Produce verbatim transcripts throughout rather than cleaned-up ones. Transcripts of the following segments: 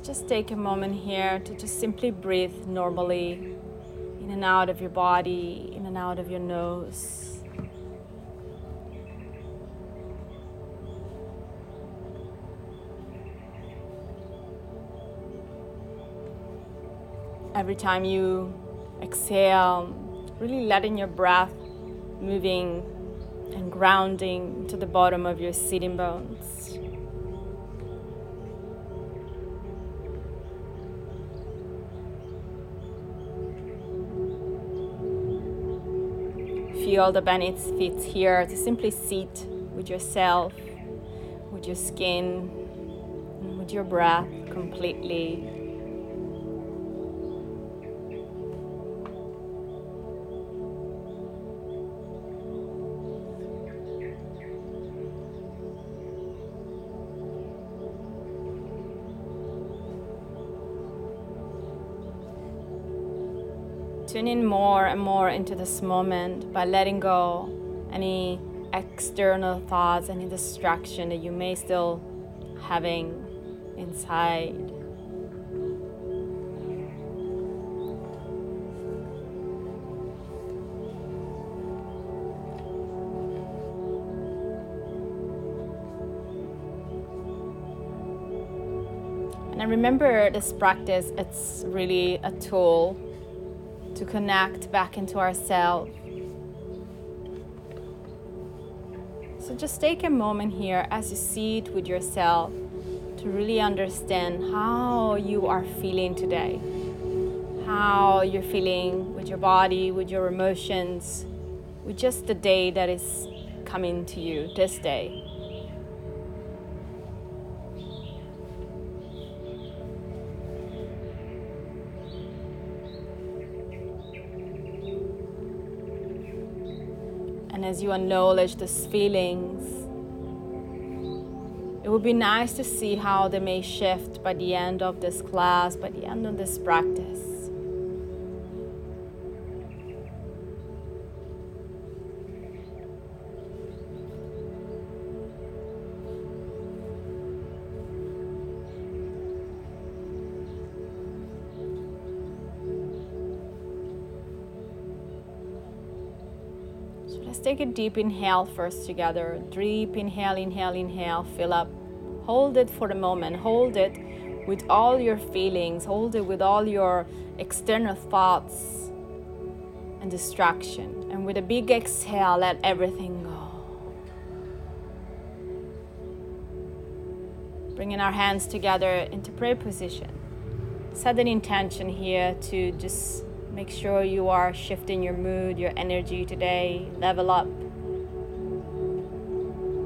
let's just take a moment here to just simply breathe normally in and out of your body, in and out of your nose. Every time you exhale, really letting your breath moving and grounding to the bottom of your sitting bones. Feel the benefits here to simply sit with yourself, with your skin, and with your breath completely. Tune in more and more into this moment by letting go any external thoughts, any distraction that you may still having inside. And remember, this practice, it's really a tool to connect back into ourselves. So just take a moment here as you sit with yourself to really understand how you are feeling today, how you're feeling with your body, with your emotions, with just the day that is coming to you this day. And as you acknowledge these feelings, it would be nice to see how they may shift by the end of this class, by the end of this practice. Take a deep inhale first together. Deep inhale, inhale, inhale, fill up. Hold it for a moment. Hold it with all your feelings. Hold it with all your external thoughts and distraction. And with a big exhale, let everything go. Bringing our hands together into prayer position. Set an intention here to just make sure you are shifting your mood, your energy today. Level up.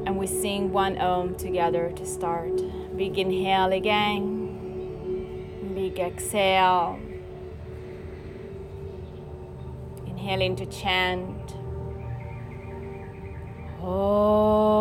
And we sing one Om together to start. Big inhale again. Big exhale. Inhaling to chant. Om.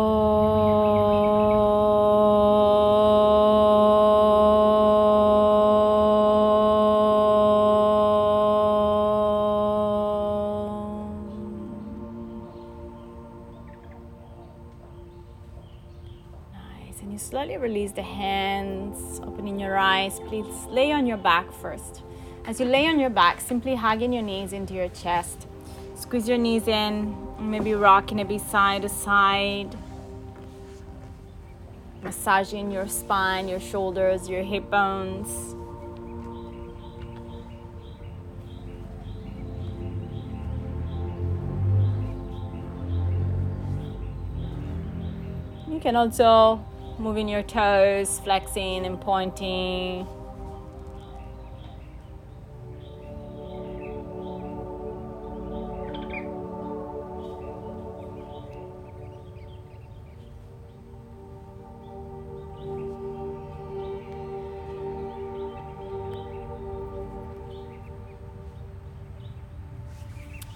Release the hands, opening your eyes. Please lay on your back first. As you lay on your back, simply hugging your knees into your chest. Squeeze your knees in, maybe rocking a bit side to side. Massaging your spine, your shoulders, your hip bones. You can also moving your toes, flexing and pointing.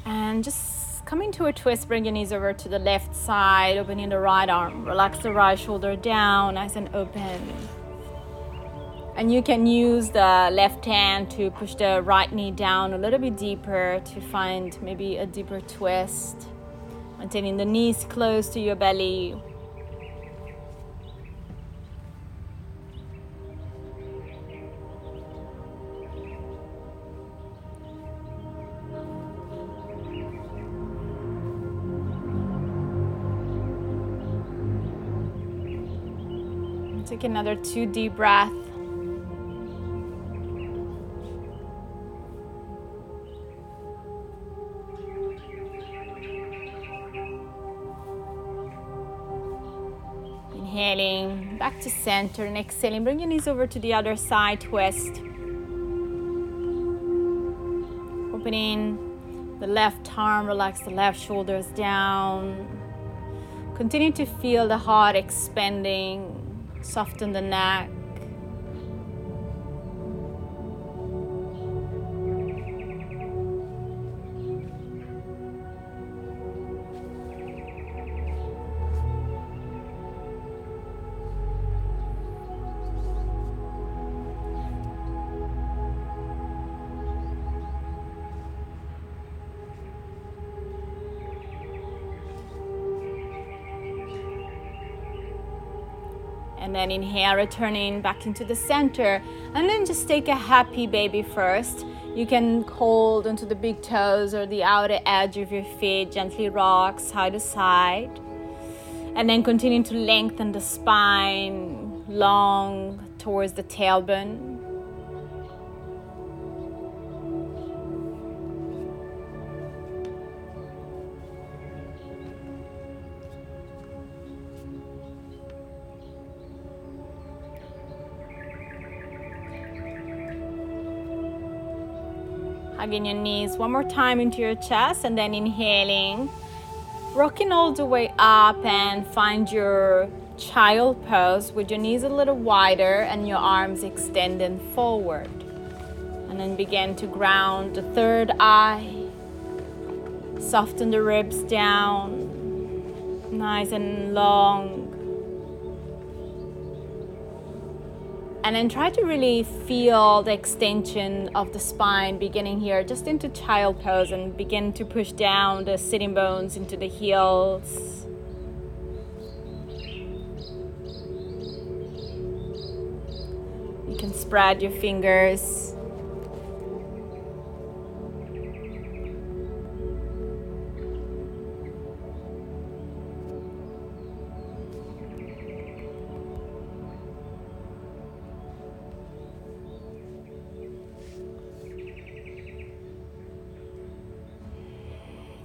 And just coming to a twist, bring your knees over to the left side, opening the right arm. Relax the right shoulder down, nice and open. And you can use the left hand to push the right knee down a little bit deeper to find maybe a deeper twist. Maintaining the knees close to your belly. Take another two deep breaths. Inhaling, back to center, and exhaling. Bring your knees over to the other side, twist. Opening the left arm, relax the left shoulders down. Continue to feel the heart expanding, soften the neck. And then inhale, returning back into the center. And then just take a happy baby first. You can hold onto the big toes or the outer edge of your feet. Gently rock side to side. And then continue to lengthen the spine, long towards the tailbone. Hugging your knees one more time into your chest, and then inhaling, rocking all the way up and find your child pose with your knees a little wider and your arms extended forward. And then begin to ground the third eye, soften the ribs down, nice and long. And then try to really feel the extension of the spine beginning here, just into child pose, and begin to push down the sitting bones into the heels. You can spread your fingers.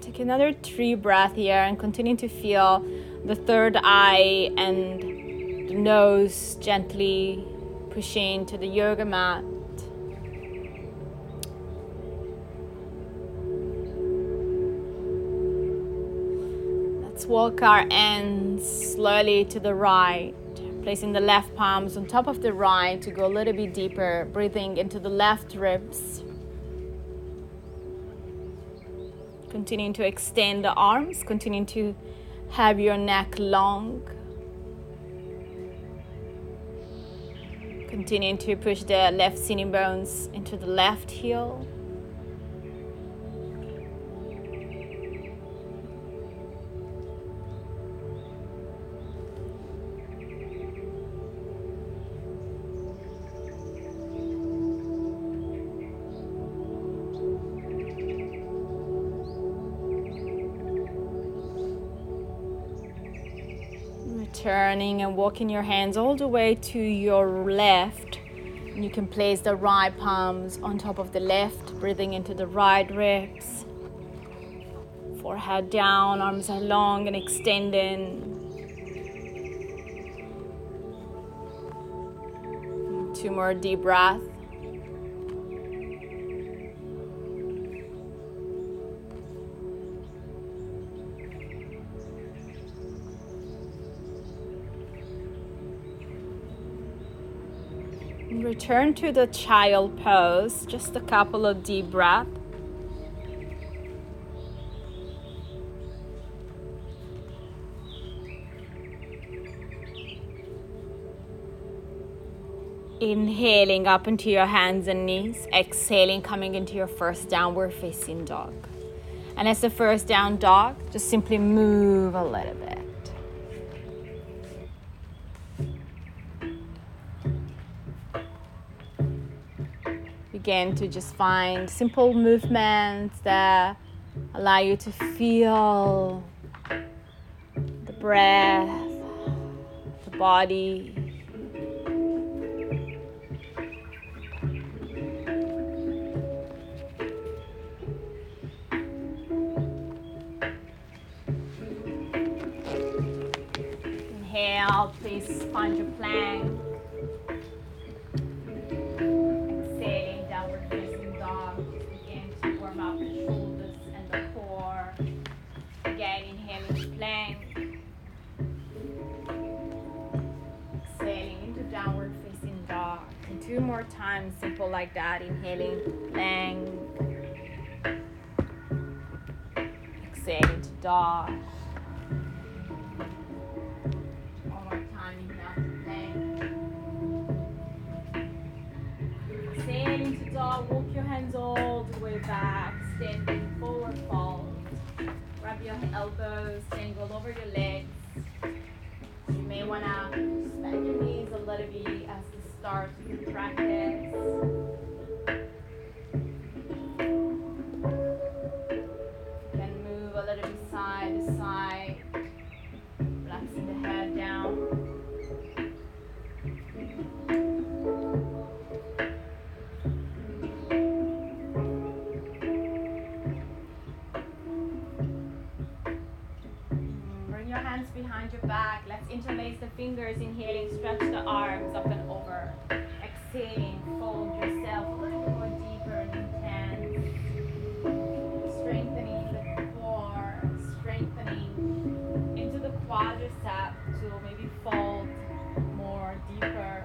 Take another three breaths here and continue to feel the third eye and the nose gently pushing to the yoga mat. Let's walk our hands slowly to the right, placing the left palms on top of the right to go a little bit deeper, breathing into the left ribs. Continuing to extend the arms, continuing to have your neck long. Continuing to push the left sitting bones into the left heel. Turning and walking your hands all the way to your left. And you can place the right palms on top of the left, breathing into the right ribs. Forehead down, arms are long and extending. Two more deep breaths. Return to the child pose, just a couple of deep breaths. Inhaling up into your hands and knees, exhaling, coming into your first downward facing dog. And as the first down dog, just simply move a little bit. Again, to just find simple movements that allow you to feel the breath, the body. Inhale, please find your plank. Exhaling, downward facing dog. Begin to warm up the shoulders and the core. Again, inhaling, plank. Exhaling into downward facing dog. And two more times, simple like that. Inhaling, plank. Exhaling to dog. Walk your hands all the way back, standing forward fold. Grab your elbows, dangle over your legs. You may want to bend your knees a little bit as you start your practice. You can move a little bit side to side, relaxing the head down. Interlace the fingers, inhaling, stretch the arms up and over. Exhaling, fold yourself a little bit more deeper and intense. Strengthening the core, strengthening into the quadriceps to maybe fold more deeper.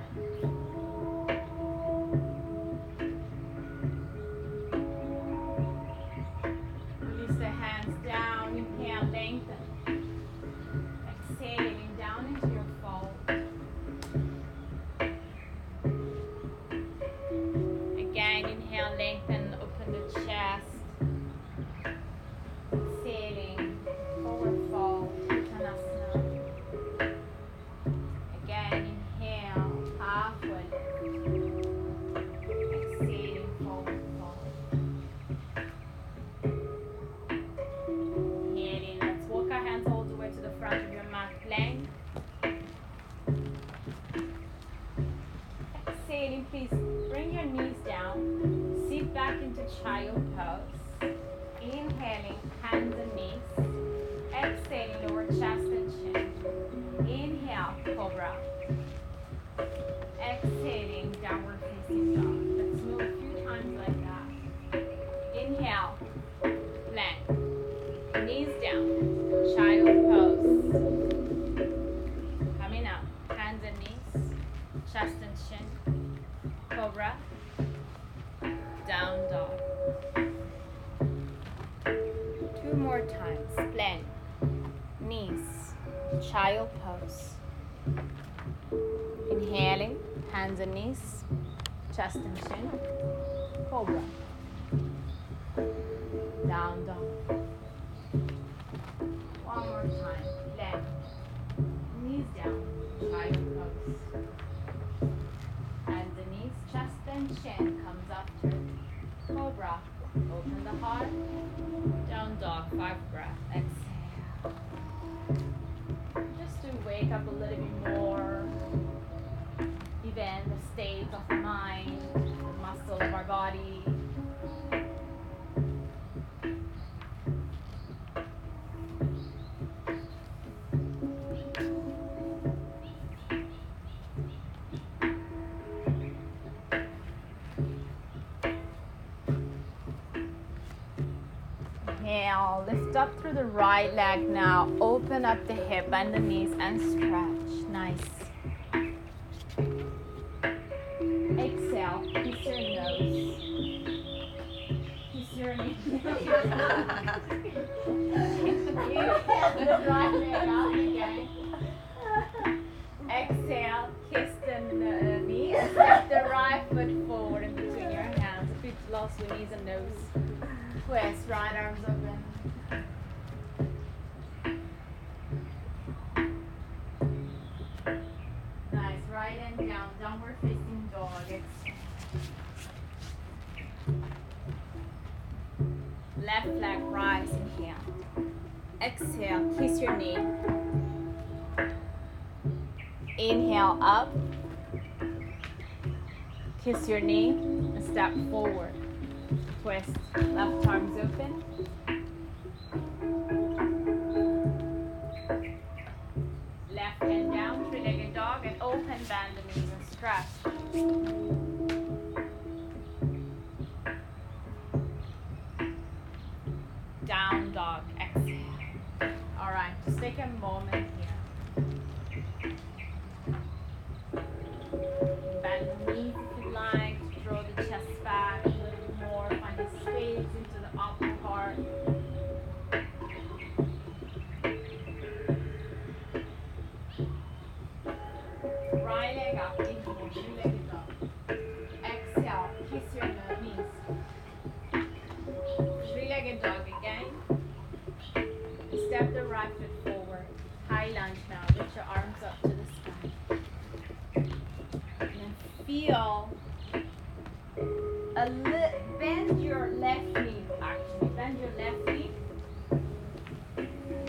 Release the hands down, inhale, lengthen. Child pose. Inhaling, hands and knees. Exhaling, lower chest and chin. Inhale, cobra. Exhaling, downward facing dog. Let's move a few times like that. Inhale, plank. Knees down, child pose. Coming up, hands and knees, chest and chin, cobra. Down dog. Two more times. Plank, knees, child pose. Inhaling, hands and knees, chest and chin, cobra. Down dog. One more time. Plank, knees down, child pose. Hands and knees, chest and chin comes up to cobra. Open the heart. Down dog. Five breaths. Exhale. Just to wake up a little bit more. Even the state of mind, the muscles of our body. Lift up through the right leg now. Open up the hip and the knees and stretch. Nice. Exhale. Kiss your nose. Kiss your knees. Inhale, the right leg up again. Exhale. Kiss the knees. Step the right foot forward in between your hands. If you've lost your knees and nose. Twist, right arms open. Nice, right hand down, downward facing dog. Left leg rise, inhale. Exhale, kiss your knee. Inhale up. Kiss your knee and step forward. Twist, left arms open. Left hand down. and bend the knees and stretch. Down dog, exhale. All right, just take a moment here. Bend the knees if you like, throw the chest back a little bit more, find a space into the upper part. Right leg up, into motion, leg it up. Exhale, kiss your knees. Three-legged dog again. Step the right foot forward. High lunge now, lift your arms up to the sky. And then feel a little, bend your left knee, actually. Bend your left knee.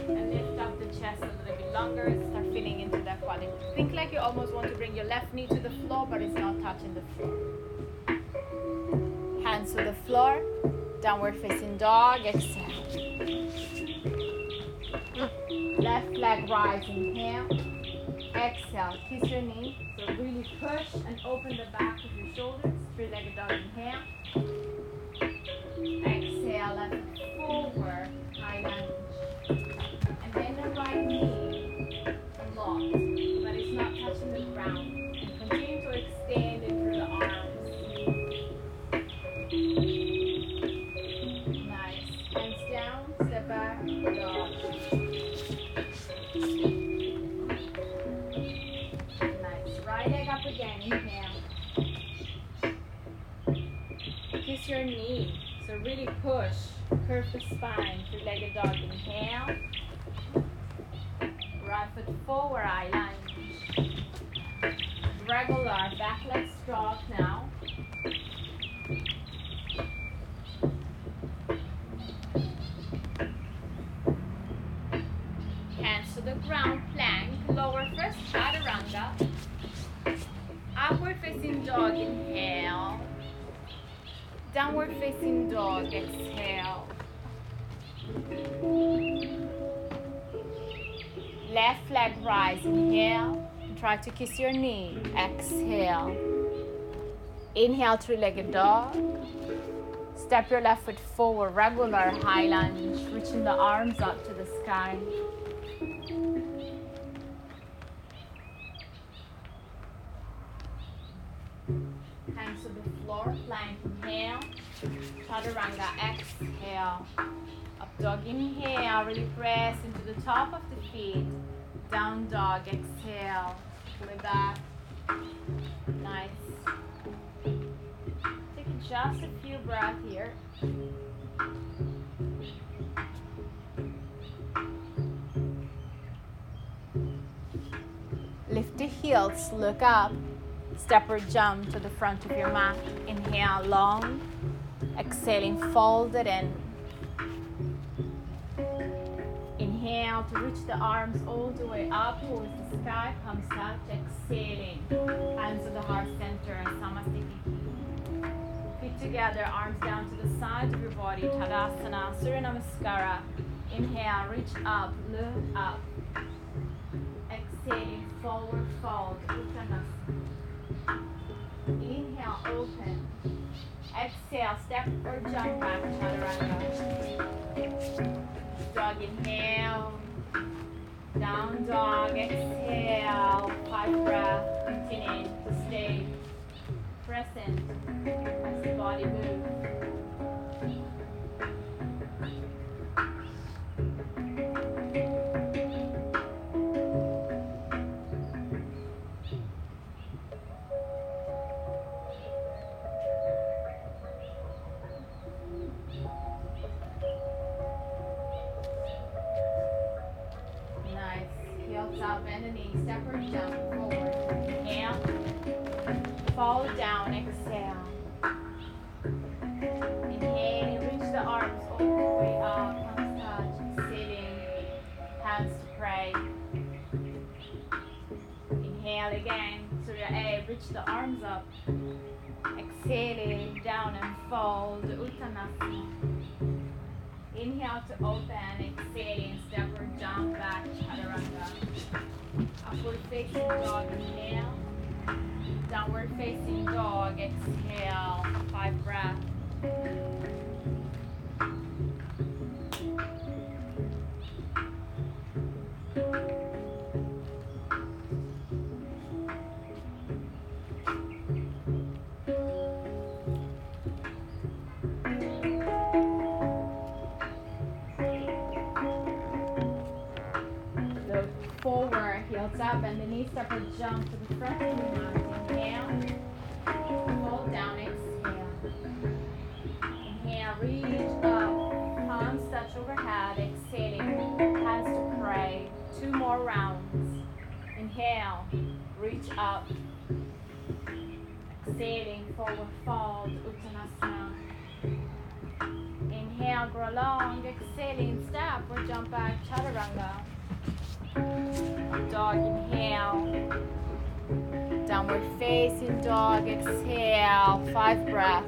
And lift up the chest a little bit longer. Start feeling into that quality. Think like you almost want to bring your left knee to the floor, but it's not touching the floor. Hands to the floor. Downward facing dog. Exhale. Left leg rise. Inhale. Exhale. Kiss your knee. So really push and open the back of your shoulders. Three-legged dog. Inhale. Exhale. Left leg forward. High lunge. And then the right knee a lot, but it's not touching the ground. And continue to extend it through the arms. Nice. Hands down, step back, dog. Nice. Right leg up again. Inhale. Kiss your knee. So really push. Curve the spine, three-legged dog, inhale. Right foot forward, eye lunge. Regular, back leg strong now. Hands to the ground, plank, lower first, chaturanga. Upward facing dog, inhale. Downward facing dog, exhale. Left leg rise, inhale. Try to kiss your knee, exhale. Inhale, three-legged dog. Step your left foot forward, regular high lunge, reaching the arms up to the sky. Hands to the floor, plank, inhale, chaturanga, exhale, up dog, inhale, really press into the top of the feet, down dog, exhale, pull it back, nice, take just a few breaths here. Lift the heels, look up. Step or jump to the front of your mat. Inhale, long. Exhaling, fold it in. Inhale to reach the arms all the way up towards the sky. Palms out, exhaling. Hands to the heart center, Samasthiti. Feet together, arms down to the side of your body. Tadasana, Surya Namaskara. Inhale, reach up, look up. Exhaling, forward fold, Uttanasana. Inhale, open. Exhale, step or jump back, chaturanga. Dog, inhale. Down dog, exhale. Five breath, continue to stay present as the body moves. The arms up, exhaling, down and fold, Uttanasana. Inhale to open, exhaling, step or jump back, chaturanga. Upward facing dog, inhale. Downward facing dog, exhale, five breaths. Up, and the knees step or jump to the front of the mouth. Inhale, fold down, exhale. Inhale, reach up, palms touch overhead, exhaling, hands to pray. Two more rounds. Inhale, reach up, exhaling, forward fold, Uttanasana. Inhale, grow long, exhaling, step or jump back, Chaturanga. Dog, inhale, downward facing dog, exhale, five breaths.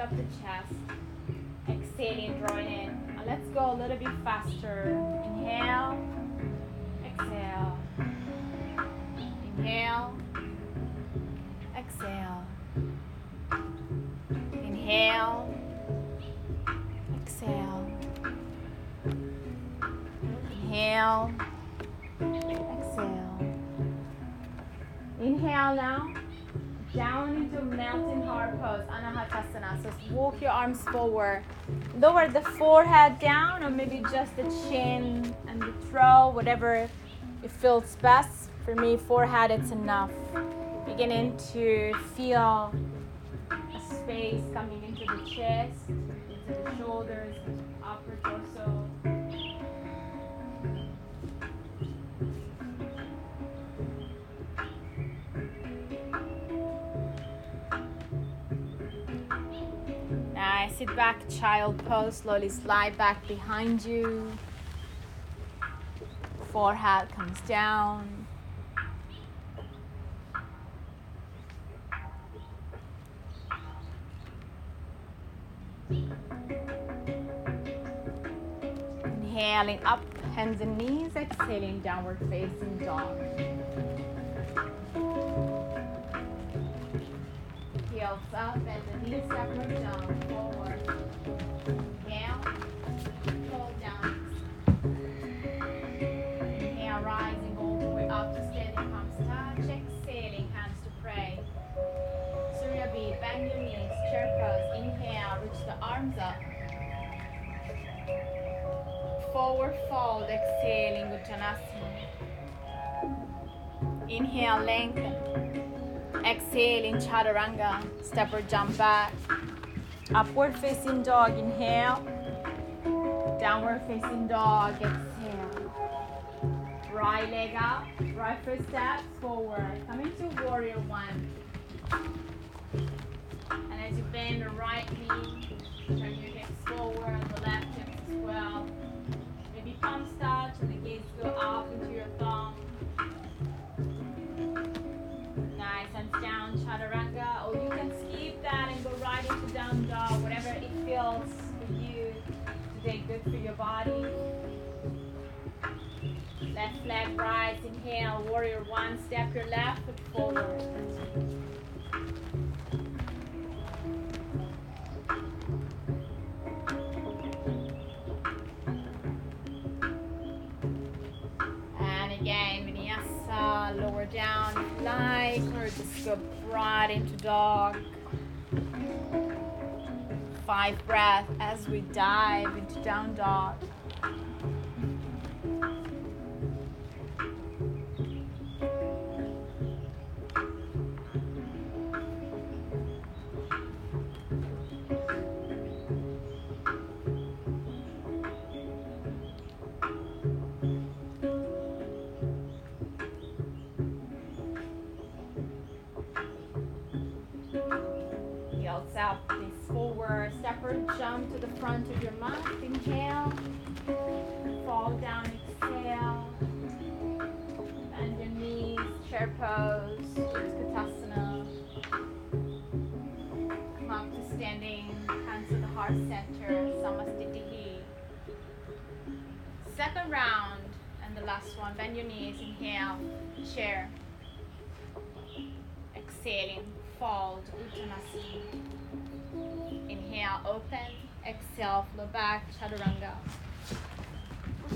Up the chest, exhaling, drawing in. Now let's go a little bit faster. Inhale, exhale, inhale, exhale, inhale, exhale, inhale, exhale. Inhale now. Down into mountain heart pose, Anahatasana. So walk your arms forward. Lower the forehead down, or maybe just the chin and the throat, whatever it feels best. For me, forehead, it's enough. Beginning to feel a space coming into the chest, into the shoulders, upper torso. Nice, sit back, child pose, slowly slide back behind you. Forehead comes down. Inhaling up, hands and knees, exhaling, downward facing dog. Heels up and the knees separate down, forward, down, fold down, inhale, rising all the way up to standing, palms touch, exhaling, hands to pray, Surya B, bend your knees, chair pose, inhale, reach the arms up, forward fold, exhaling, Uttanasana, inhale, lengthen. Exhaling, Chaturanga, step or jump back. Upward facing dog, inhale. Downward facing dog, exhale. Right leg up, right foot steps forward. Coming to warrior one. And as you bend the right knee, turn your hips forward, the left hip as well. Maybe palms touch and the gaze go up into your thumb. Nice, hands down, chaturanga. Or you can skip that and go right into down dog, whatever it feels for you today, good for your body. Left leg rise, inhale, warrior one, step your left foot forward. And again, vinyasa, lower down if you like, or just go right into dog. Five breaths as we dive into down dog. Jump to the front of your mat, inhale, fall down, exhale, bend your knees, chair pose, Utkatasana, come up to standing, hands to the heart center, Samasthiti. Second round, and the last one, bend your knees, inhale, chair, exhaling, fall to Uttanasana. Inhale, open, exhale, flow back, chaturanga.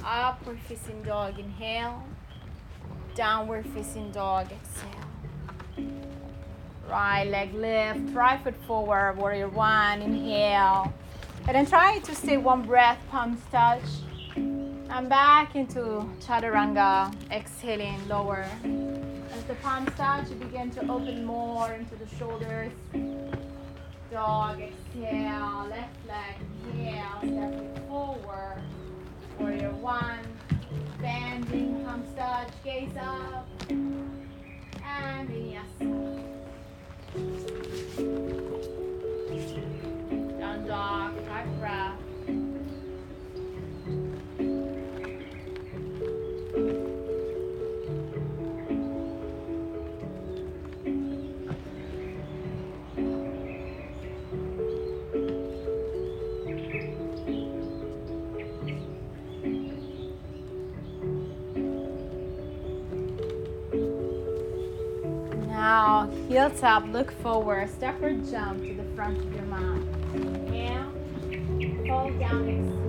Upward facing dog, inhale. Downward facing dog, exhale. Right leg lift, right foot forward, warrior one, inhale. And then try to stay one breath, palms touch. And back into chaturanga, exhaling, lower. As the palms touch, you begin to open more into the shoulders. Dog, exhale, left leg, inhale, step forward, warrior one, bending, palms touch, gaze up, and vinyasa. Down dog, right breath. Heel tap, look forward, step or jump to the front of your mat. Inhale, fall down, exhale.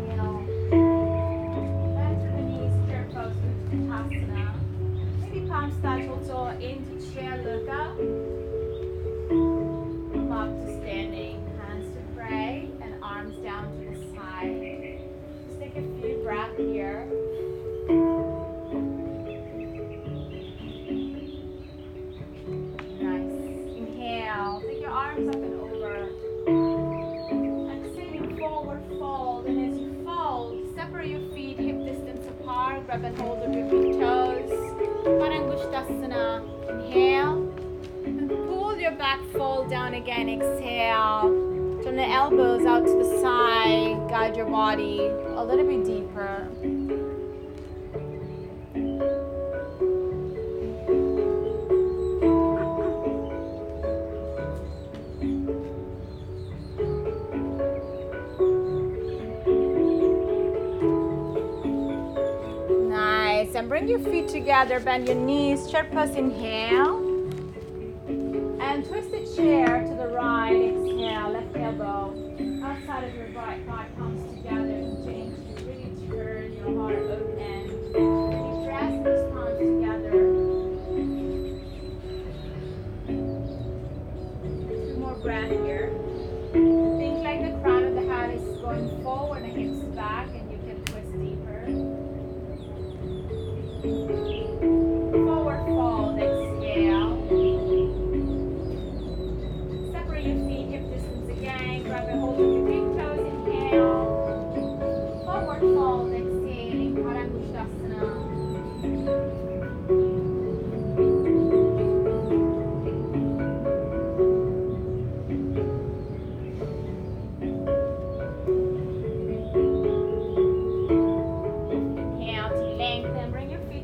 Bend to the knees, chair pose, Utkatasana. Maybe palms touch also into chair, look up. Come up to standing, hands to pray, and arms down to the side. Just take a few breaths here. Grab and hold of your big toes. Paschimottanasana. Inhale. And pull your back, fold down again. Exhale. Turn the elbows out to the side. Guide your body a little bit deeper. And bring your feet together, bend your knees, chair pose, inhale, and twist the chair to the right, exhale, left elbow outside of your right thigh, palms together, change, really turn your heart open, deep breath, those palms together, two more breath here, think like the crown of the head is going forward and hips back, and you can twist deeper. Forward fold, exhale. Separate your feet, hip distance again. Grab and hold your big toes, inhale. Forward fold, exhale. Ardha Chandrasana.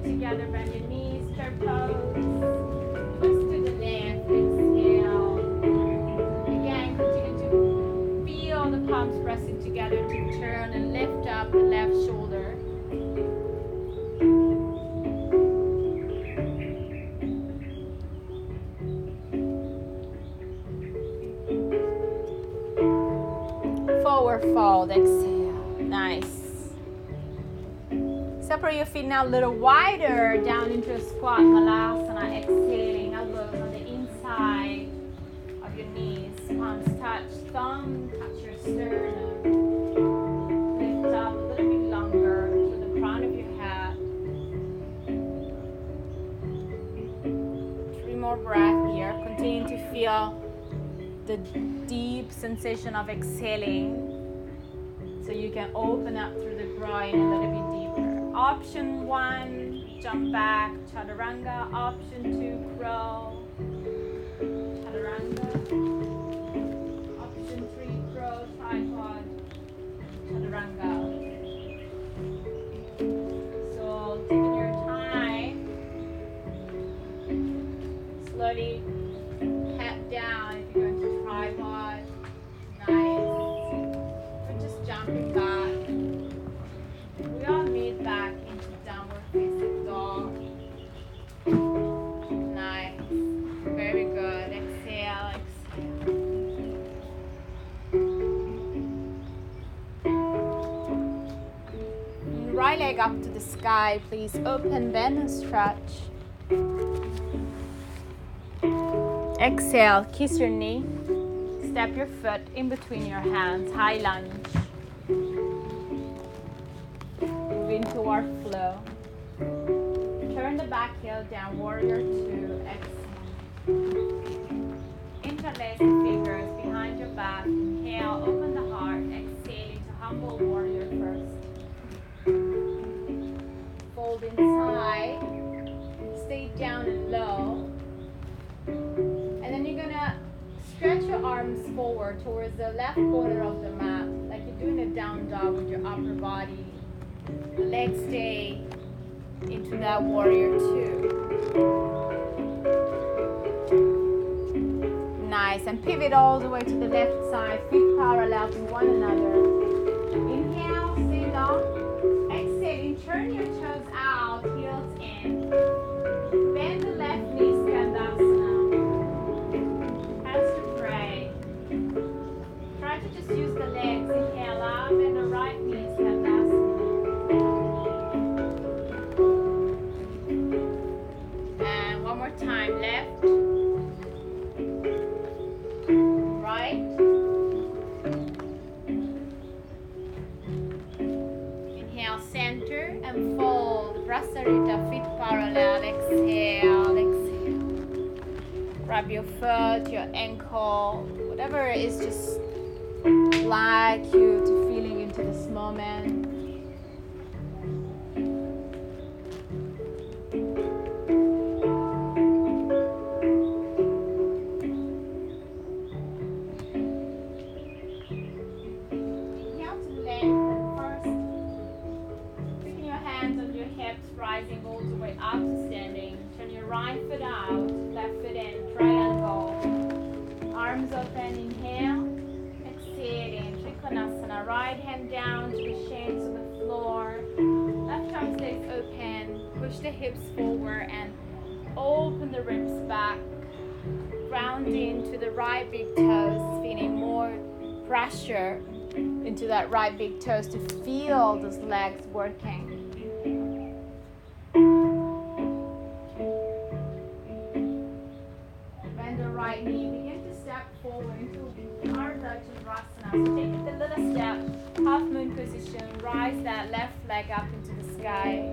feet together, bend your knees, curve toes, twist to the dance, exhale. Again, continue to feel the palms pressing together to turn and lift up the left shoulder. Fold, exhale, nice. Separate your feet now a little wider down into a squat, Malasana, exhaling, elbows on the inside of your knees, palms touch, thumb touch your sternum, lift up a little bit longer to the crown of your head, three more breaths here, continue to feel the deep sensation of exhaling. So you can open up through the groin a little bit deeper. Option one, jump back, Chaturanga. Option two, crow, Chaturanga. Option three, crow, tripod, Chaturanga. So taking your time, slowly head down if you're going to tripod. Nice. Jumping back, we all meet back into downward facing dog. Nice, very good. Exhale, exhale. Right leg up to the sky, please. Open, bend, and stretch. Exhale, kiss your knee. Step your foot in between your hands, high lunge. Moving toward flow. Turn the back heel down, warrior two. Exhale. Interlace the fingers behind your back. Inhale, open the heart. Exhale into humble warrior first. Fold inside. Stay down and low. And then you're gonna stretch your arms forward towards the left corner of the mat, like you're doing a down dog with your upper body. Legs stay into that warrior two. Nice, and pivot all the way to the left side, feet parallel to one another. Inhale, stay long. Exhaling, turn your toes out, heels in. Bend the left knee, Skandhasana. Hands to pray. Try to just use the legs. Inhale up, bend the right knee, Skandhasana. Time left, right, inhale, center and fold, Brasarita, feet parallel, exhale, exhale, grab your foot, your ankle, whatever it is, just like you to feeling into this moment. Into that right big toes to feel those legs working. Bend the right knee, begin to step forward into Ardha Chandrasana. So take the little step, half moon position, rise that left leg up into the sky.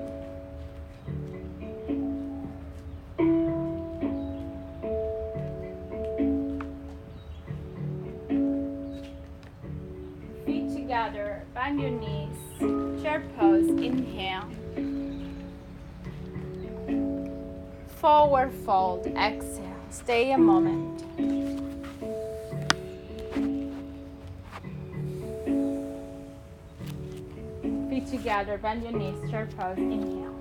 Bend your knees, chair pose, inhale, forward fold, exhale, stay a moment. Feet together, bend your knees, chair pose, inhale.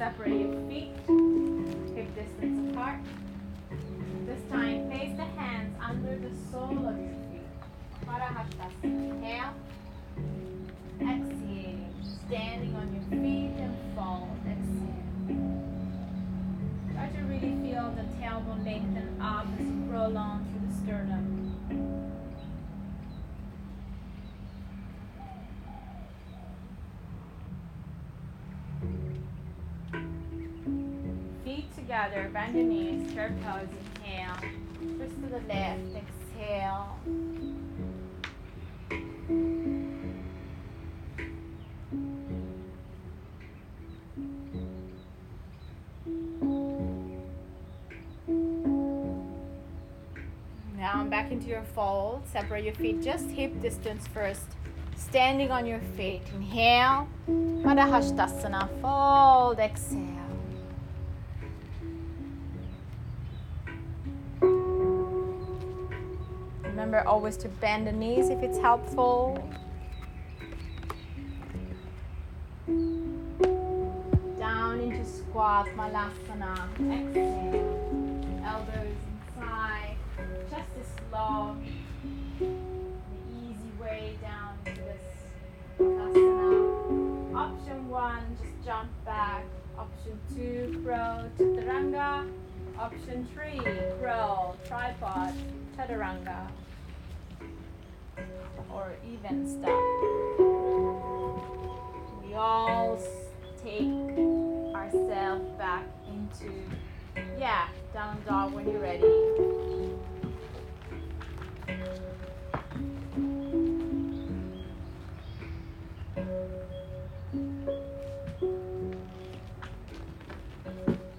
Separate your feet, hip distance apart. This time, place the hands under the sole of your feet. Anahatasana. Inhale. Exhale. Standing on your feet and fold. Exhale. Try to really feel the tailbone lengthen up as you roll on through the sternum. Together, bend your knees, curve toes, inhale, twist to the left, exhale. Now I'm back into your fold, separate your feet, just hip distance first, standing on your feet, inhale, Ardha Chandrasana, fold, exhale. Remember always to bend the knees if it's helpful. Down into squat, Malasana. Exhale. Elbows inside. Chest is low. An easy way down into this Utkatasana. Option one, just jump back. Option two, crow, Chaturanga. Option three, crow, tripod, Chaturanga. Or even stuff. We all take ourselves back into, yeah, down dog when you're ready.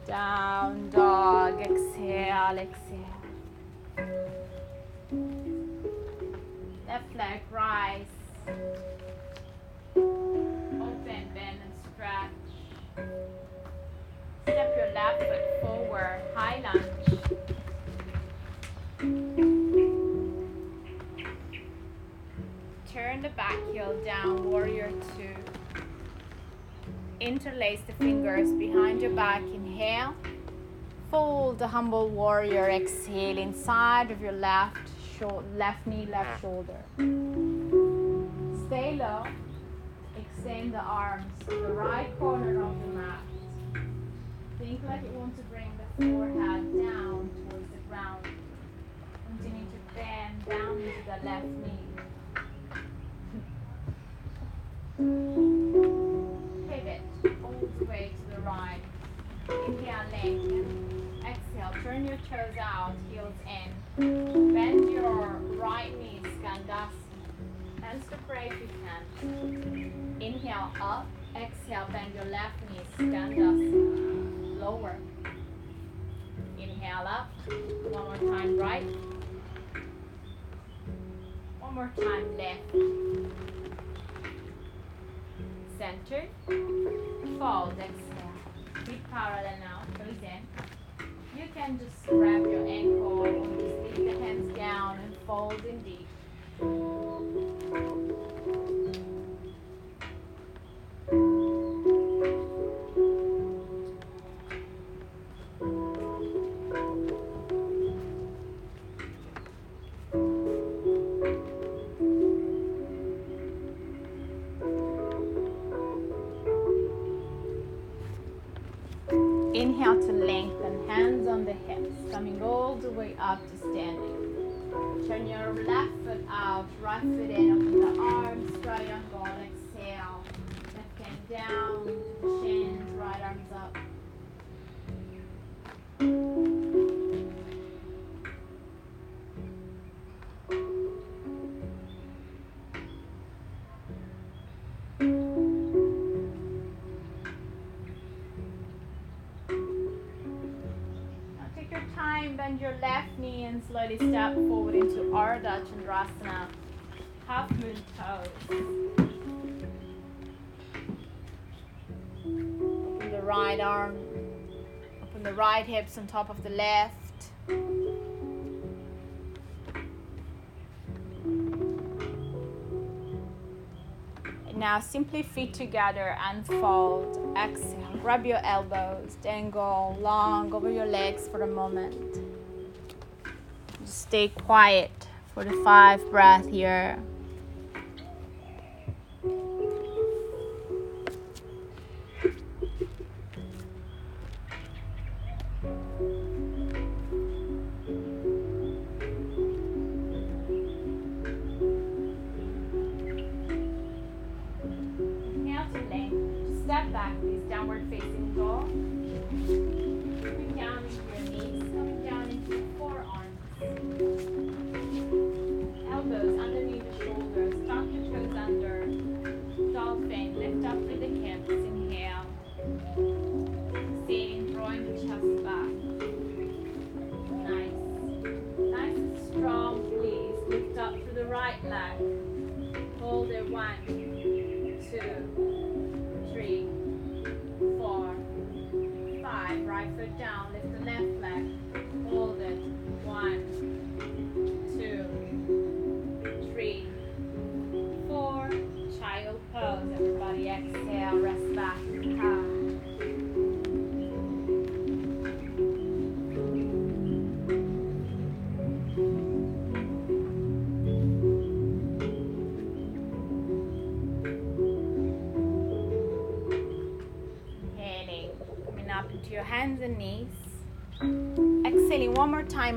Down dog, exhale, exhale. Left leg rise, open, bend and stretch. Step your left foot forward, high lunge. Turn the back heel down, warrior two. Interlace the fingers behind your back, inhale. Fold the humble warrior, exhale inside of your left left knee, left shoulder. Stay low. Extend the arms to the right corner of the mat. Think like you want to bring the forehead down towards the ground. Continue to bend down into the left knee. Pivot all the way to the right. Inhale, lengthen. Exhale, turn your toes out, heels in. Bend your right knee, Skandhasana. And separate if you can. Inhale up, exhale, bend your left knee, Skandhasana. Lower. Inhale up. One more time, right. One more time, left. Center. Fold, exhale. Feet parallel now, toes in. You can just grab your ankle or just leave the hands down and fold in deep. Inhale to lengthen, hands on the hips, coming all the way up to standing. Turn your left foot out, right foot in, open the arms, triangle, exhale. Left hand down, chin, right arms up. Slowly step forward into Ardha Chandrasana, half moon pose. Open the right arm, open the right hips on top of the left. And now simply feet together and fold. Exhale, rub your elbows, then go long over your legs for a moment. Just stay quiet for the five breath here.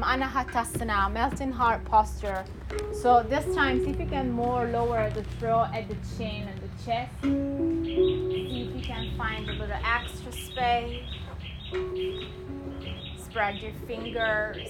Anahatasana, melting heart posture. So this time, see if you can more lower the throat at the chin and the chest. See if you can find a little extra space. Spread your fingers.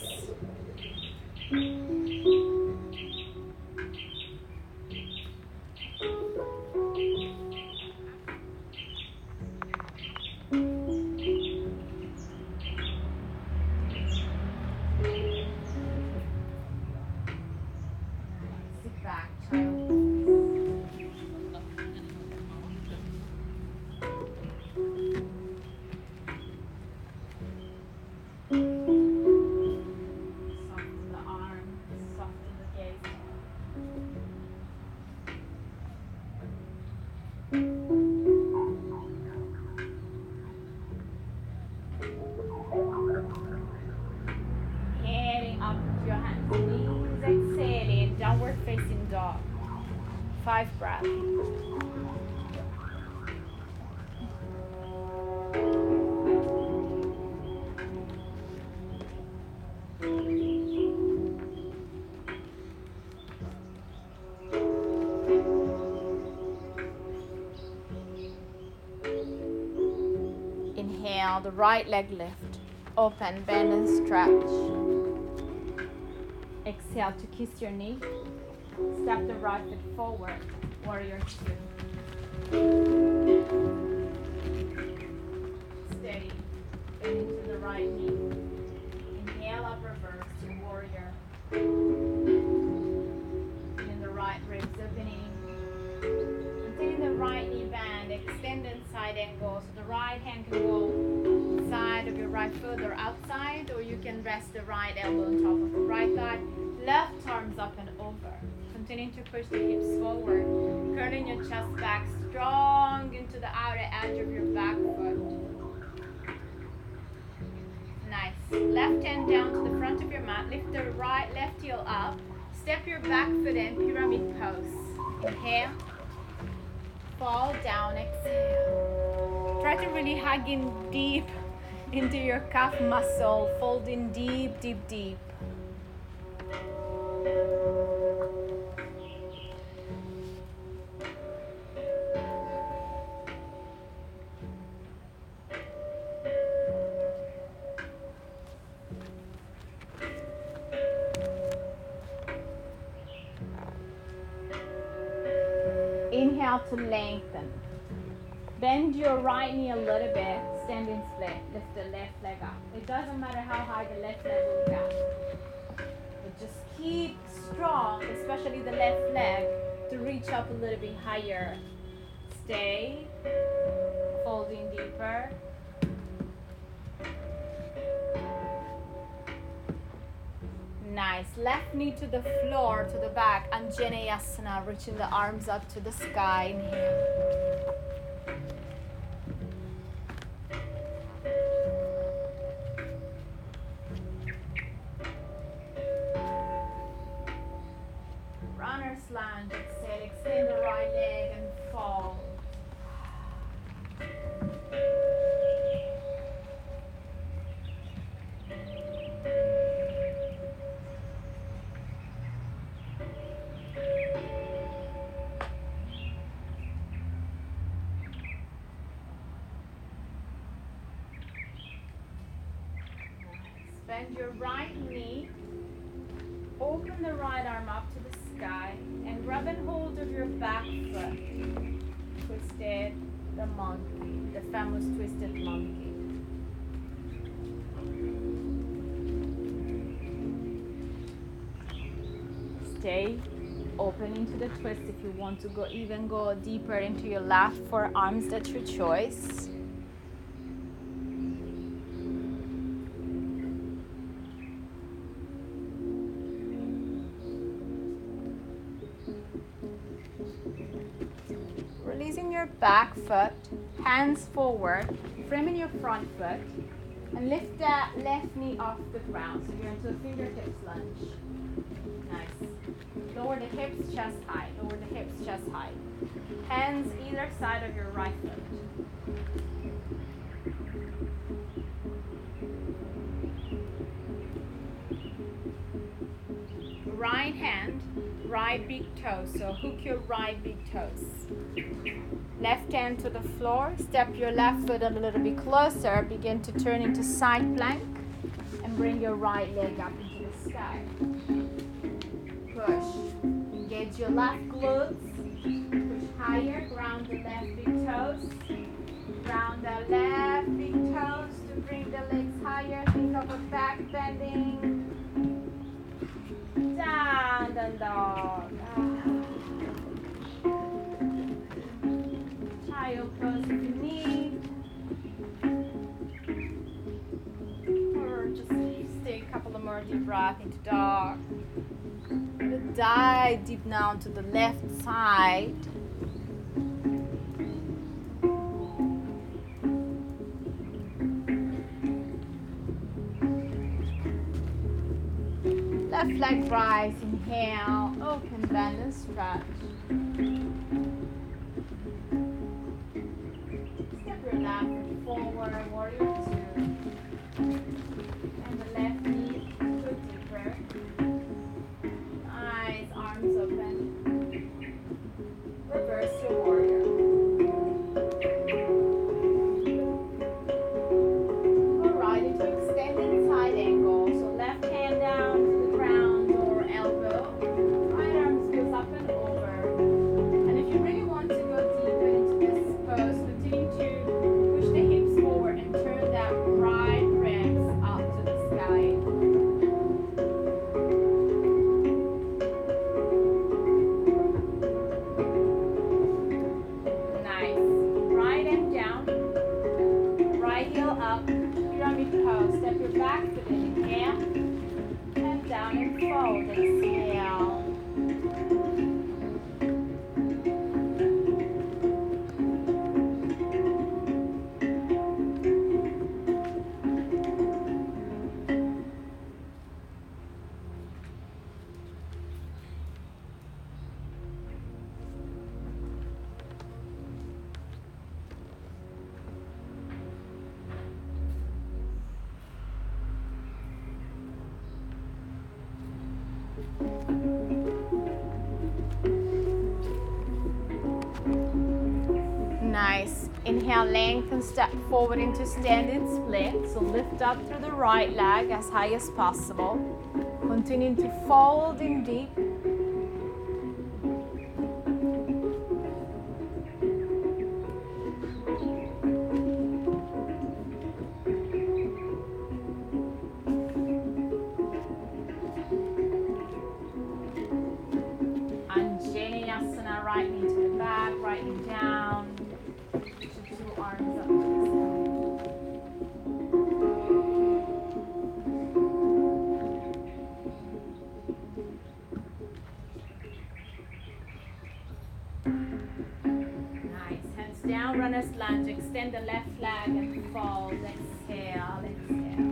The right leg lift, open, bend and stretch. Exhale to kiss your knee. Step the right foot forward, warrior two. Steady, bend into the right knee. Inhale up, reverse to warrior. And the right ribs opening. Take the right knee bend, extend inside angle. So the right hand can go side of your right foot or outside, or you can rest the right elbow on top of the right thigh. Left arms up and over. Continue to push the hips forward, curling your chest back strong into the outer edge of your back foot. Nice. Left hand down to the front of your mat. Lift the right left heel up. Step your back foot in, pyramid pose. Inhale. Fall down. Exhale. Try to really hug in deep into your calf muscle, fold in deep, deep, deep. Inhale to lengthen. Bend your right knee a little bit. Standing split, lift the left leg up. It doesn't matter how high the left leg will get, but just keep strong, especially the left leg, to reach up a little bit higher. Stay, folding deeper. Nice, left knee to the floor, to the back, Anjaneyasana, reaching the arms up to the sky, inhale. Bend your right knee, open the right arm up to the sky, and grab and hold of your back foot. Twisted the monkey, the famous twisted monkey. Stay open into the twist. If you want to go even go deeper into your left forearms, that's your choice. Releasing your back foot, hands forward, framing your front foot, and lift that left knee off the ground. So you're into a fingertips lunge. Nice. Lower the hips, chest high. Lower the hips, chest high. Hands either side of your right foot. Right hand, right big toe. So hook your right big toes. Left hand to the floor. Step your left foot a little bit closer. Begin to turn into side plank. And bring your right leg up into the sky. Push. Engage your left glutes. Push higher. Ground the left big toes. Ground the left big toes to bring the legs higher. Think of a back bending. Down, down, dog. Ah. Child pose if you need. Or just stay a couple of more deep breaths into dog. Dive deep down to the left side. Left leg rise, inhale, open, bend and stretch. Step your left foot forward, warrior two. And the left knee go deeper. Eyes, arms open. Reverse your warrior. Go right into extended side angle. So left hand down to the ground or elbow. Right arms goes up and over. And if you really want to go deeper into this pose, continue to push the hips forward and turn that right ribs up to the sky. Nice. Inhale, lengthen, step forward into standing split. So lift up through the right leg as high as possible. Continue to fold in deep. The left leg and fold, exhale, exhale.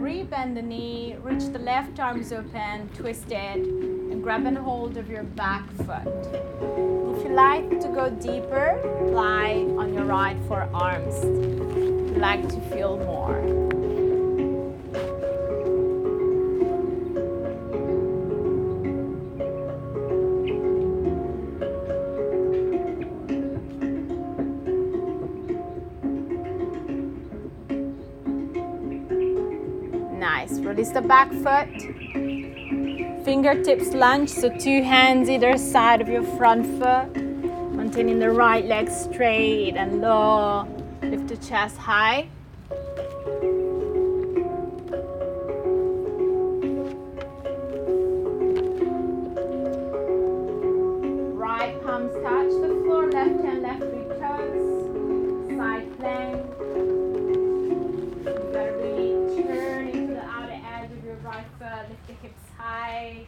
Rebend the knee, reach the left arms open, twist it. Grab and hold of your back foot. If you like to go deeper, lie on your right forearms. If you like to feel more. Nice. Release the back foot. Fingertips lunge, so two hands either side of your front foot. Maintaining the right leg straight and low. Lift the chest high. Right palms touch the floor, left hand, left three toes. Side plank. You gotta really turn into the outer edge of your right foot. Lift the hips high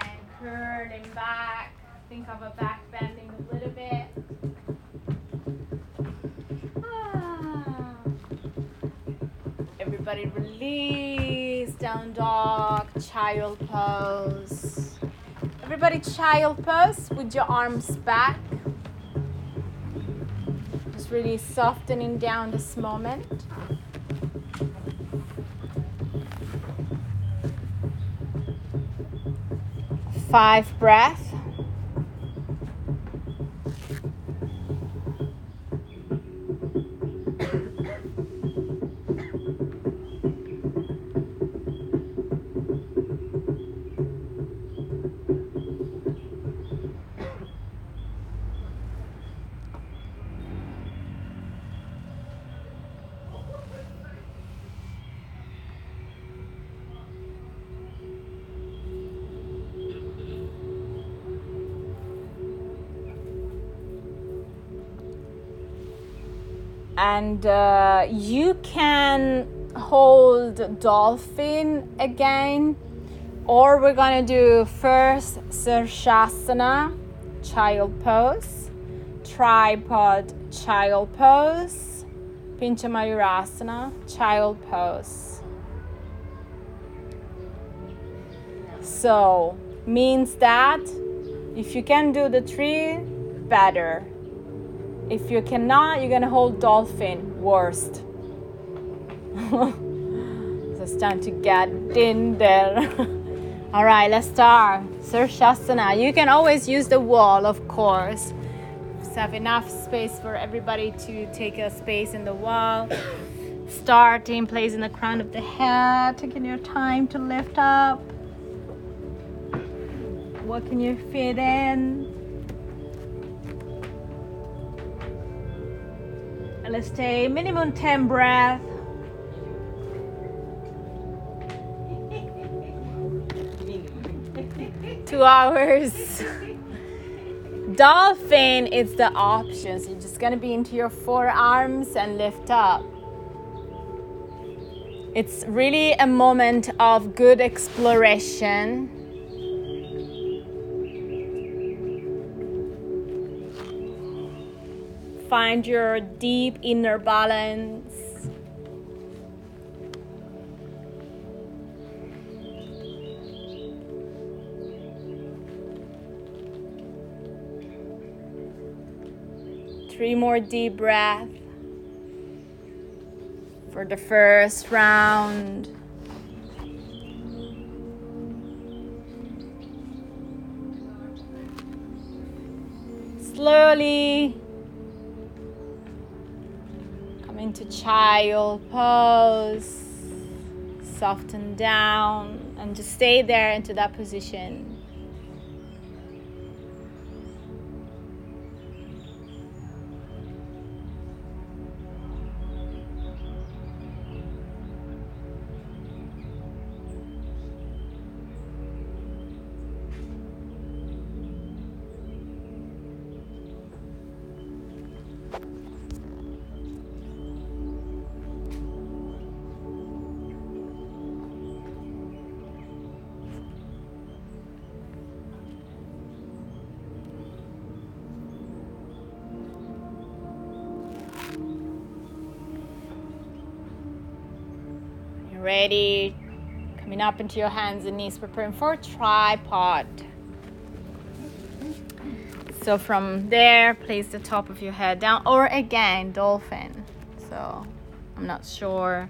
and curling back. Think of a back bending a little bit. Ah. Everybody release, down dog, child pose. Everybody child pose with your arms back. Just really softening down this moment. Five breaths. And uh, you can hold dolphin again, or we're gonna do first Shirshasana, child pose, tripod child pose, Pinchamayurasana, child pose. So means that if you can do the three, better. If you cannot, you're gonna hold dolphin, worst. So it's time to get in there. All right, let's start. Shirshasana. You can always use the wall, of course. Just have enough space for everybody to take a space in the wall. Starting, placing the crown of the head, taking your time to lift up. What can you fit in? And let's stay minimum ten breaths. Two hours. Dolphin is the option. So you're just gonna be into your forearms and lift up. It's really a moment of good exploration. Find your deep inner balance. Three more deep breaths for the first round. Slowly. Into child pose, soften down and just stay there into that position. Ready, coming up into your hands and knees, preparing for tripod. So from there, place the top of your head down, or again, dolphin. So I'm not sure.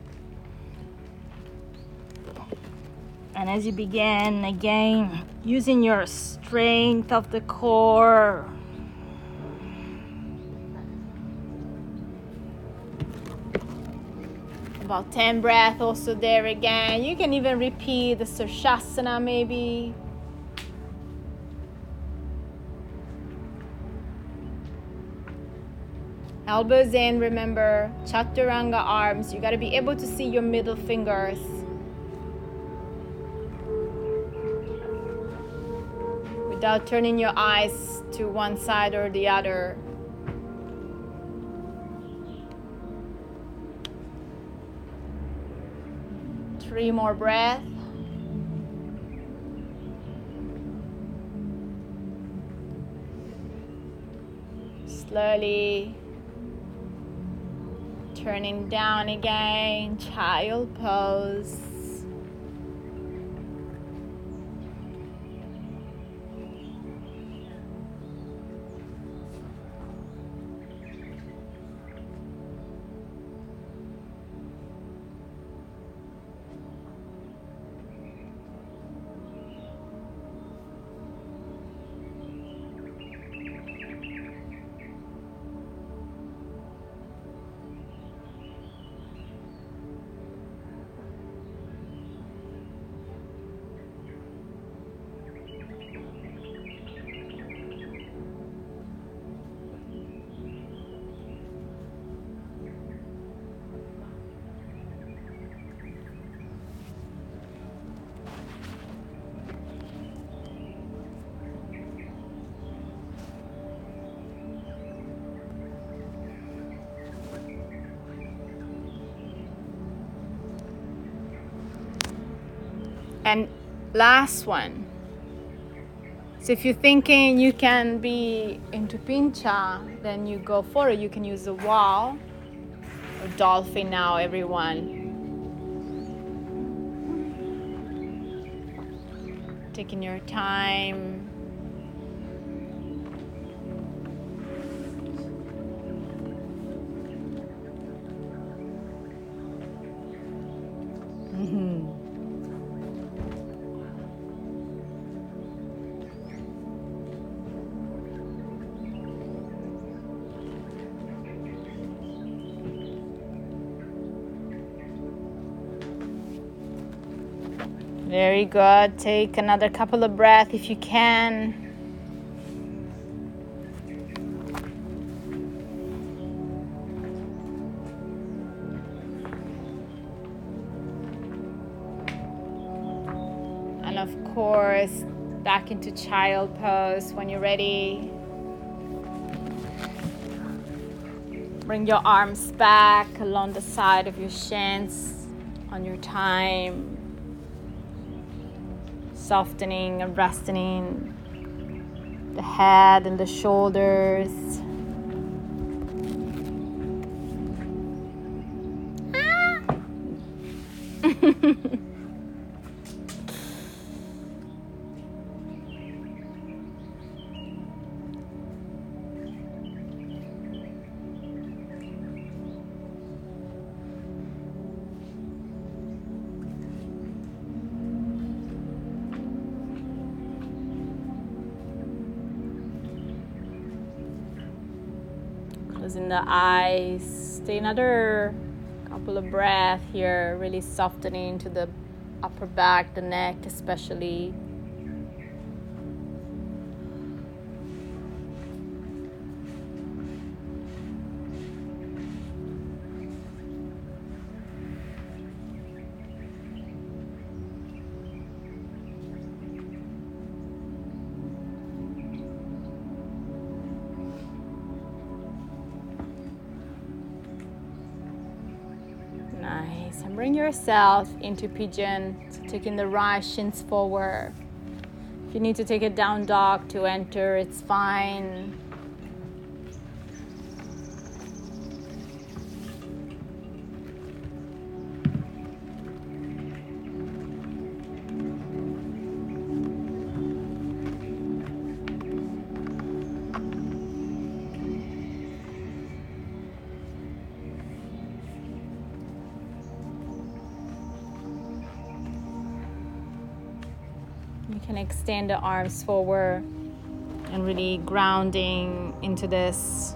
And as you begin, again, using your strength of the core, about ten breaths also there again. You can even repeat the Shirshasana maybe. Elbows in, remember, Chaturanga arms. You gotta be able to see your middle fingers. Without turning your eyes to one side or the other. Three more breaths. Slowly turning down again, child pose. And last one. So if you're thinking you can be into pincha, then you go for it. You can use a wall or dolphin now, everyone. Taking your time. Very good. Take another couple of breaths if you can. And of course, back into child pose when you're ready. Bring your arms back along the side of your shins on your time. Softening and resting the head and the shoulders. Ah. In the eyes, stay another couple of breaths here, really softening to the upper back, the neck especially. Bring yourself into pigeon, taking the right shins forward. If you need to take a down dog to enter, it's fine. can extend the arms forward and really grounding into this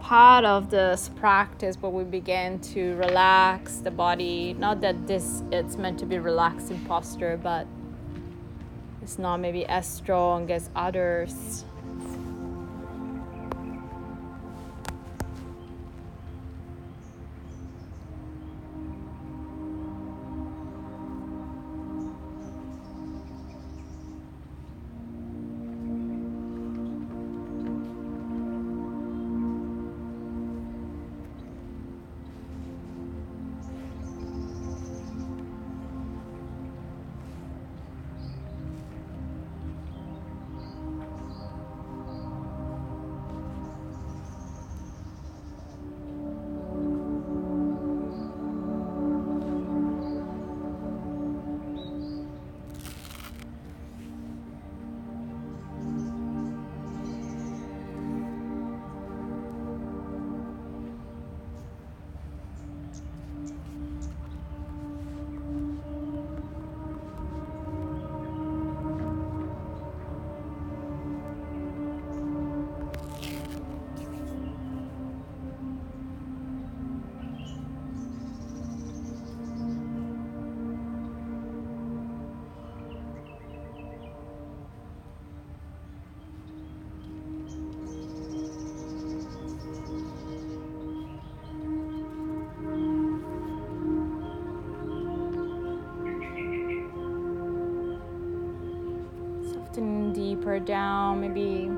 part of this practice where we begin to relax the body. Not that this it's meant to be relaxing posture, but it's not maybe as strong as others. Deeper down, maybe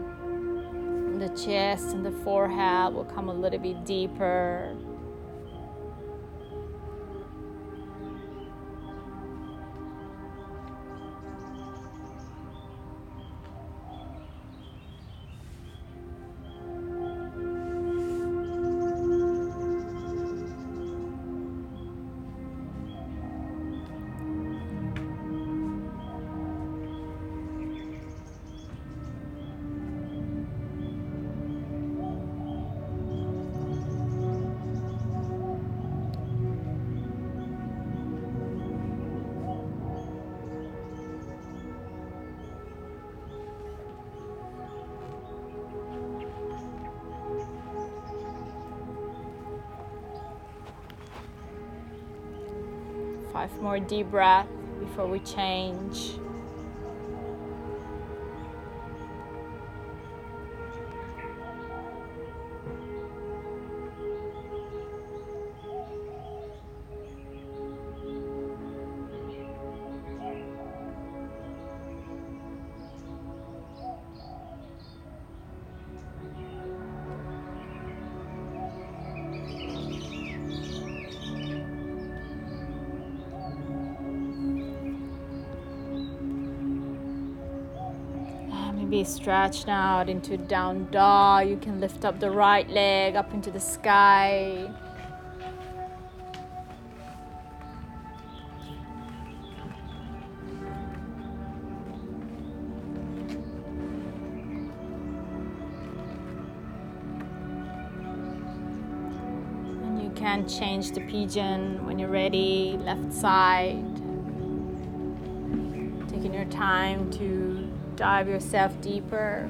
the chest and the forehead will come a little bit deeper. Five more deep breath before we change. Be stretched out into down dog. You can lift up the right leg up into the sky. And you can change the pigeon when you're ready, left side. Taking your time to dive yourself deeper.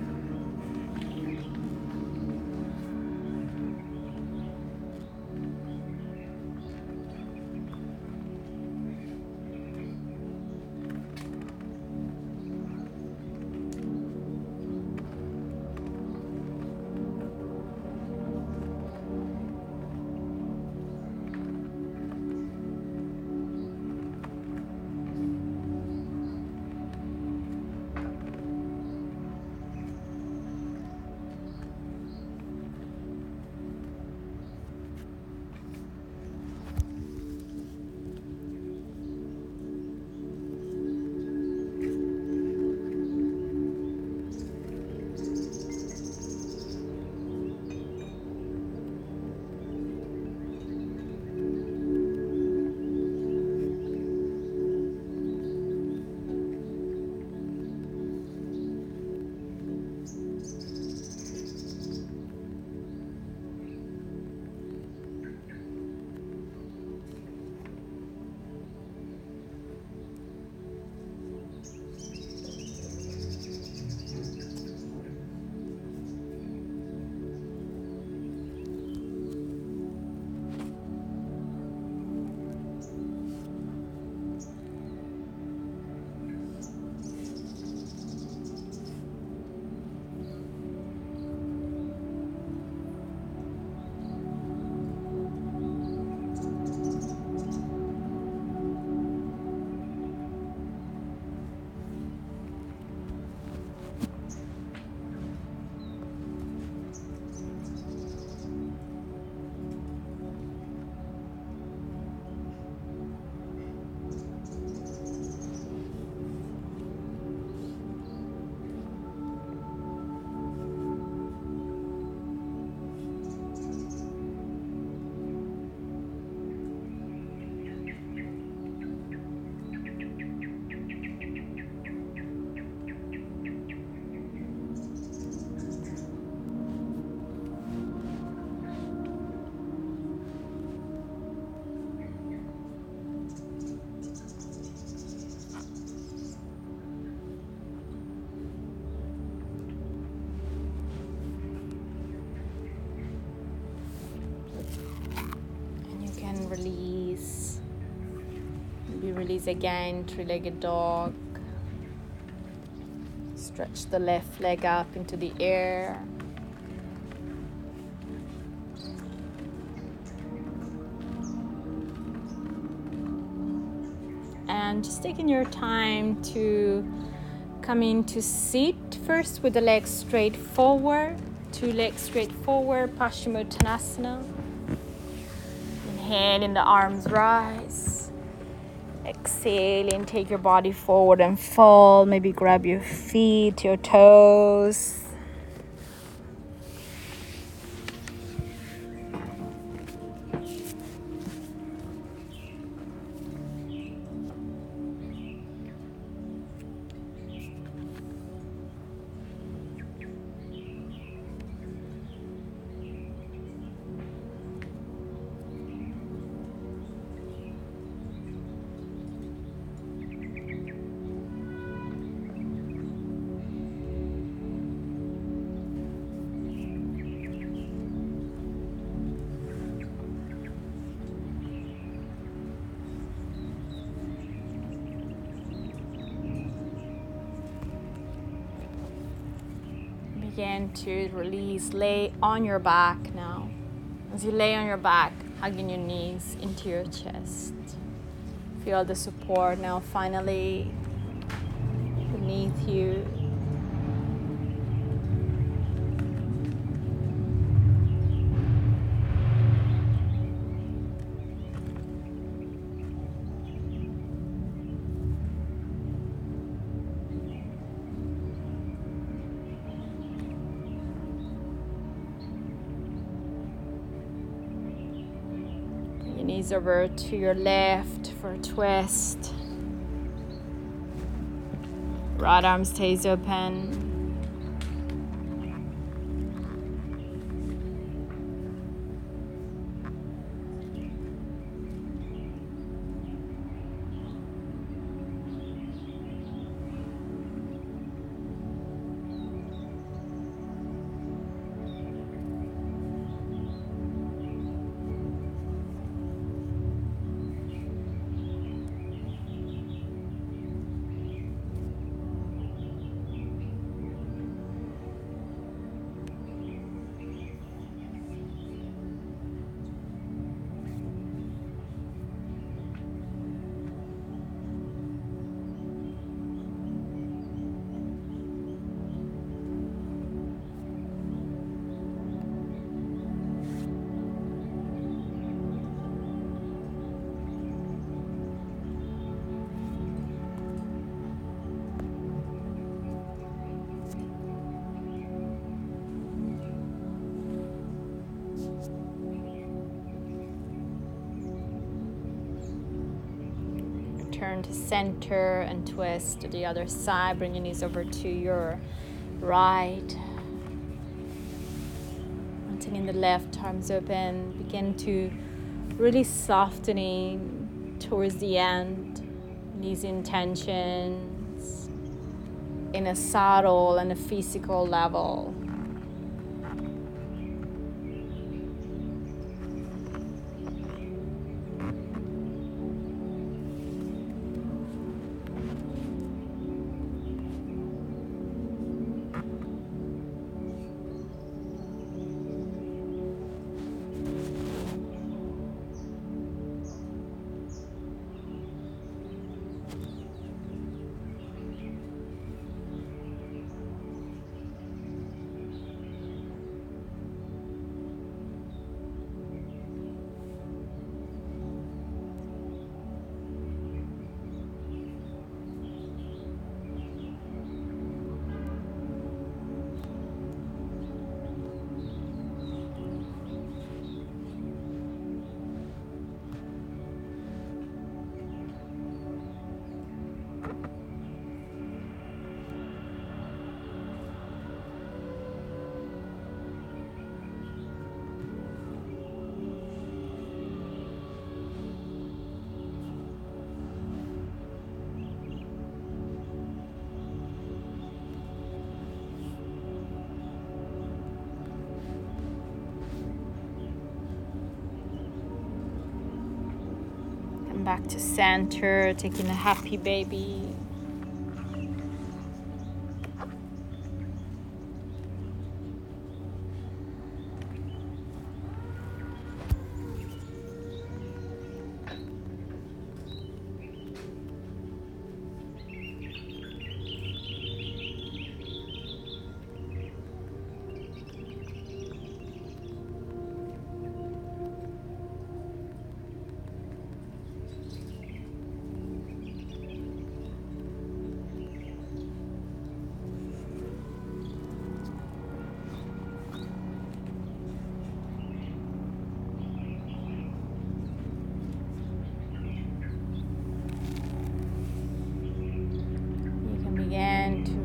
release again, three-legged dog. Stretch the left leg up into the air. And just taking your time to come into seat first with the legs straight forward, two legs straight forward, Paschimottanasana. Inhale in the arms rise, exhale and take your body forward and fold. Maybe grab your feet, your toes. Begin to release, lay on your back now. As you lay on your back, hugging your knees into your chest. Feel the support now finally beneath you. Knees over to your left for a twist. Right arm stays open. Turn to center and twist to the other side. Bring your knees over to your right. Maintaining the left arms open. Begin to really softening towards the end. Releasing tensions in a subtle and a physical level. back to center, taking a happy baby.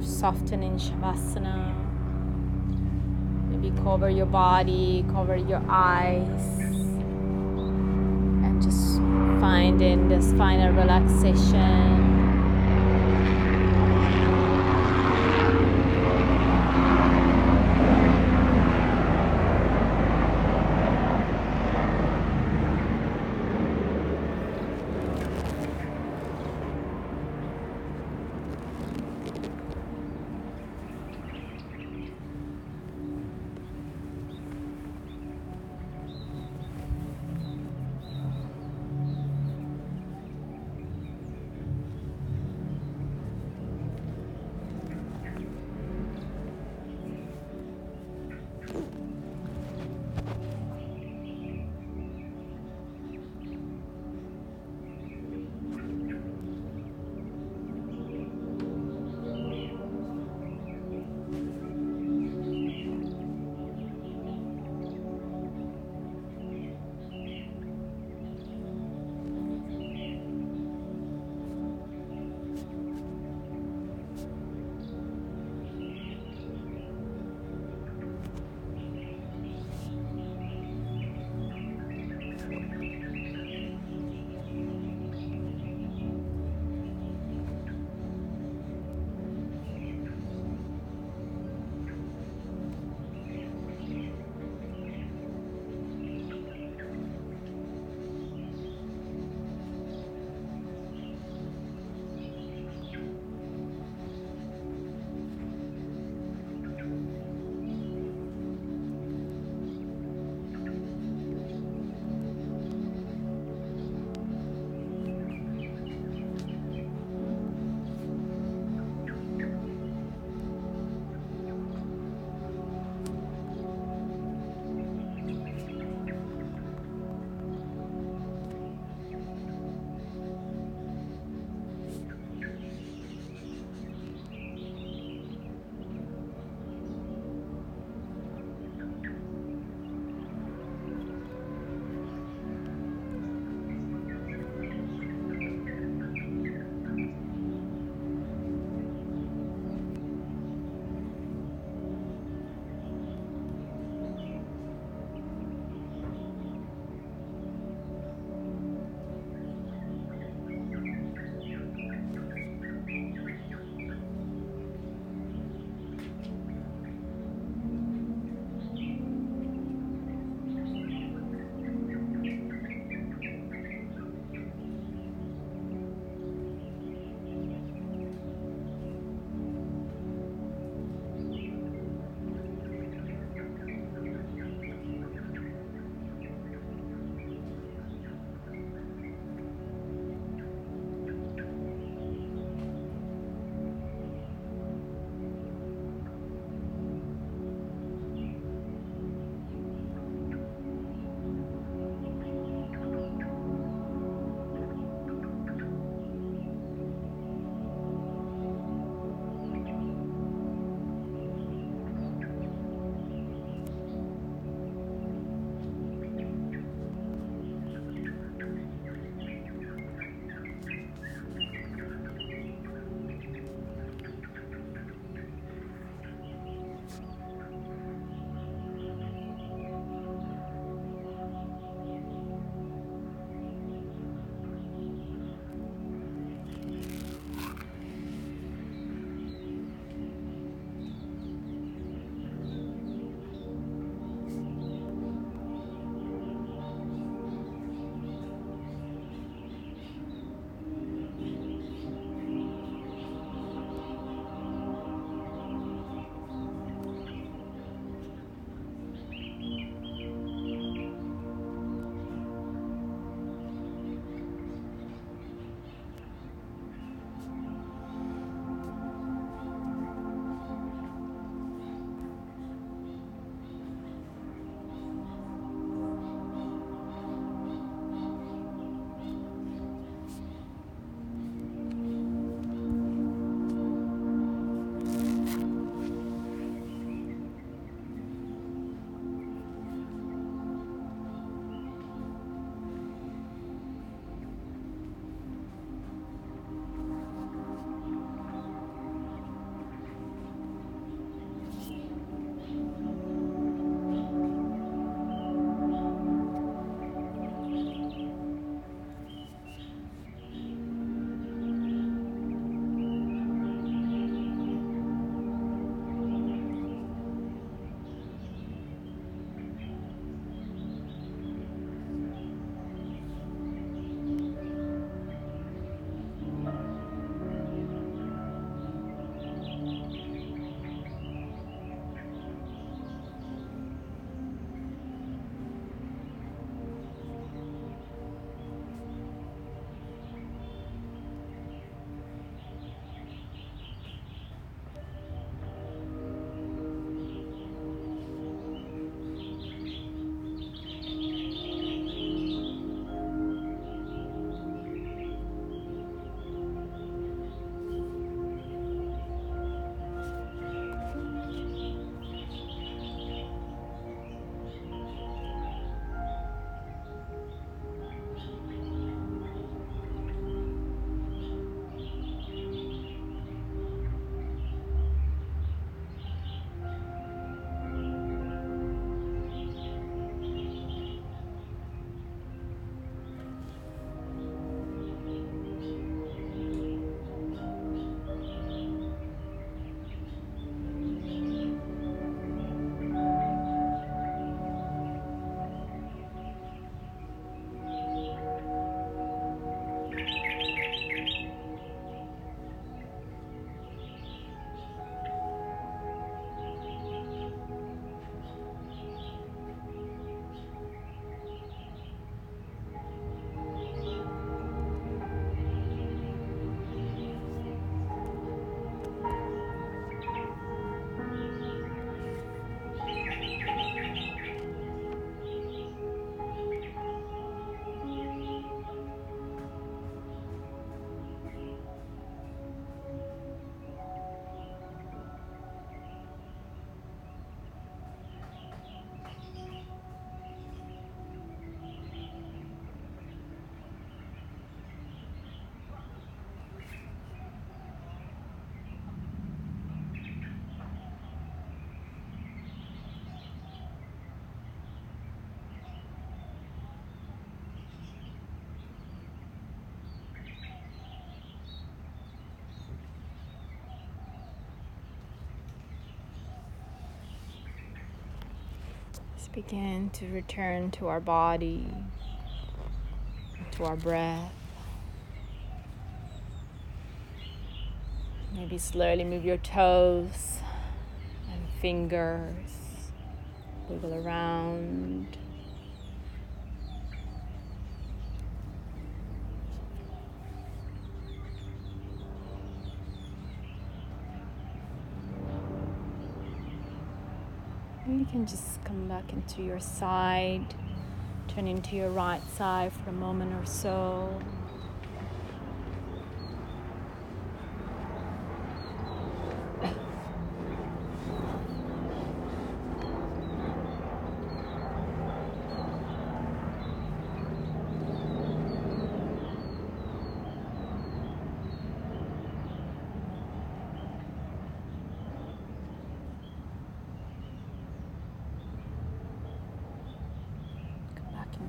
Soften in Shavasana. Maybe cover your body, cover your eyes, and just find in this final relaxation. Just begin to return to our body, to our breath. Maybe slowly move your toes and fingers, wiggle around. You can just come back into your side, turn into your right side for a moment or so.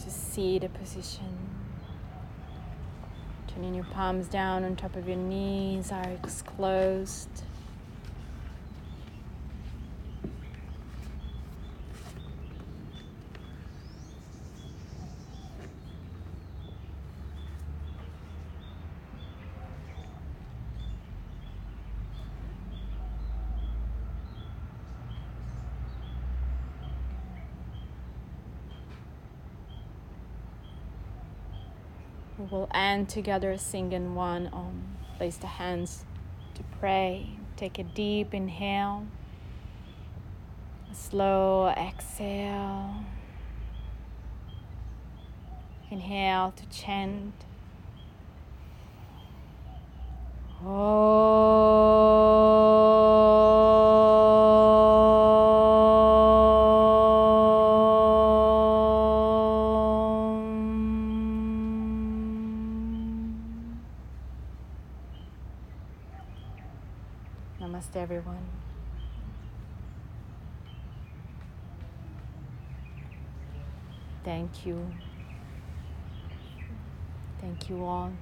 Just see the position. Turning your palms down on top of your knees, eyes closed. We'll end together singing one Om. Place the hands to pray. Take a deep inhale, a slow exhale. Inhale to chant Om. Namaste, everyone. Thank you. Thank you all.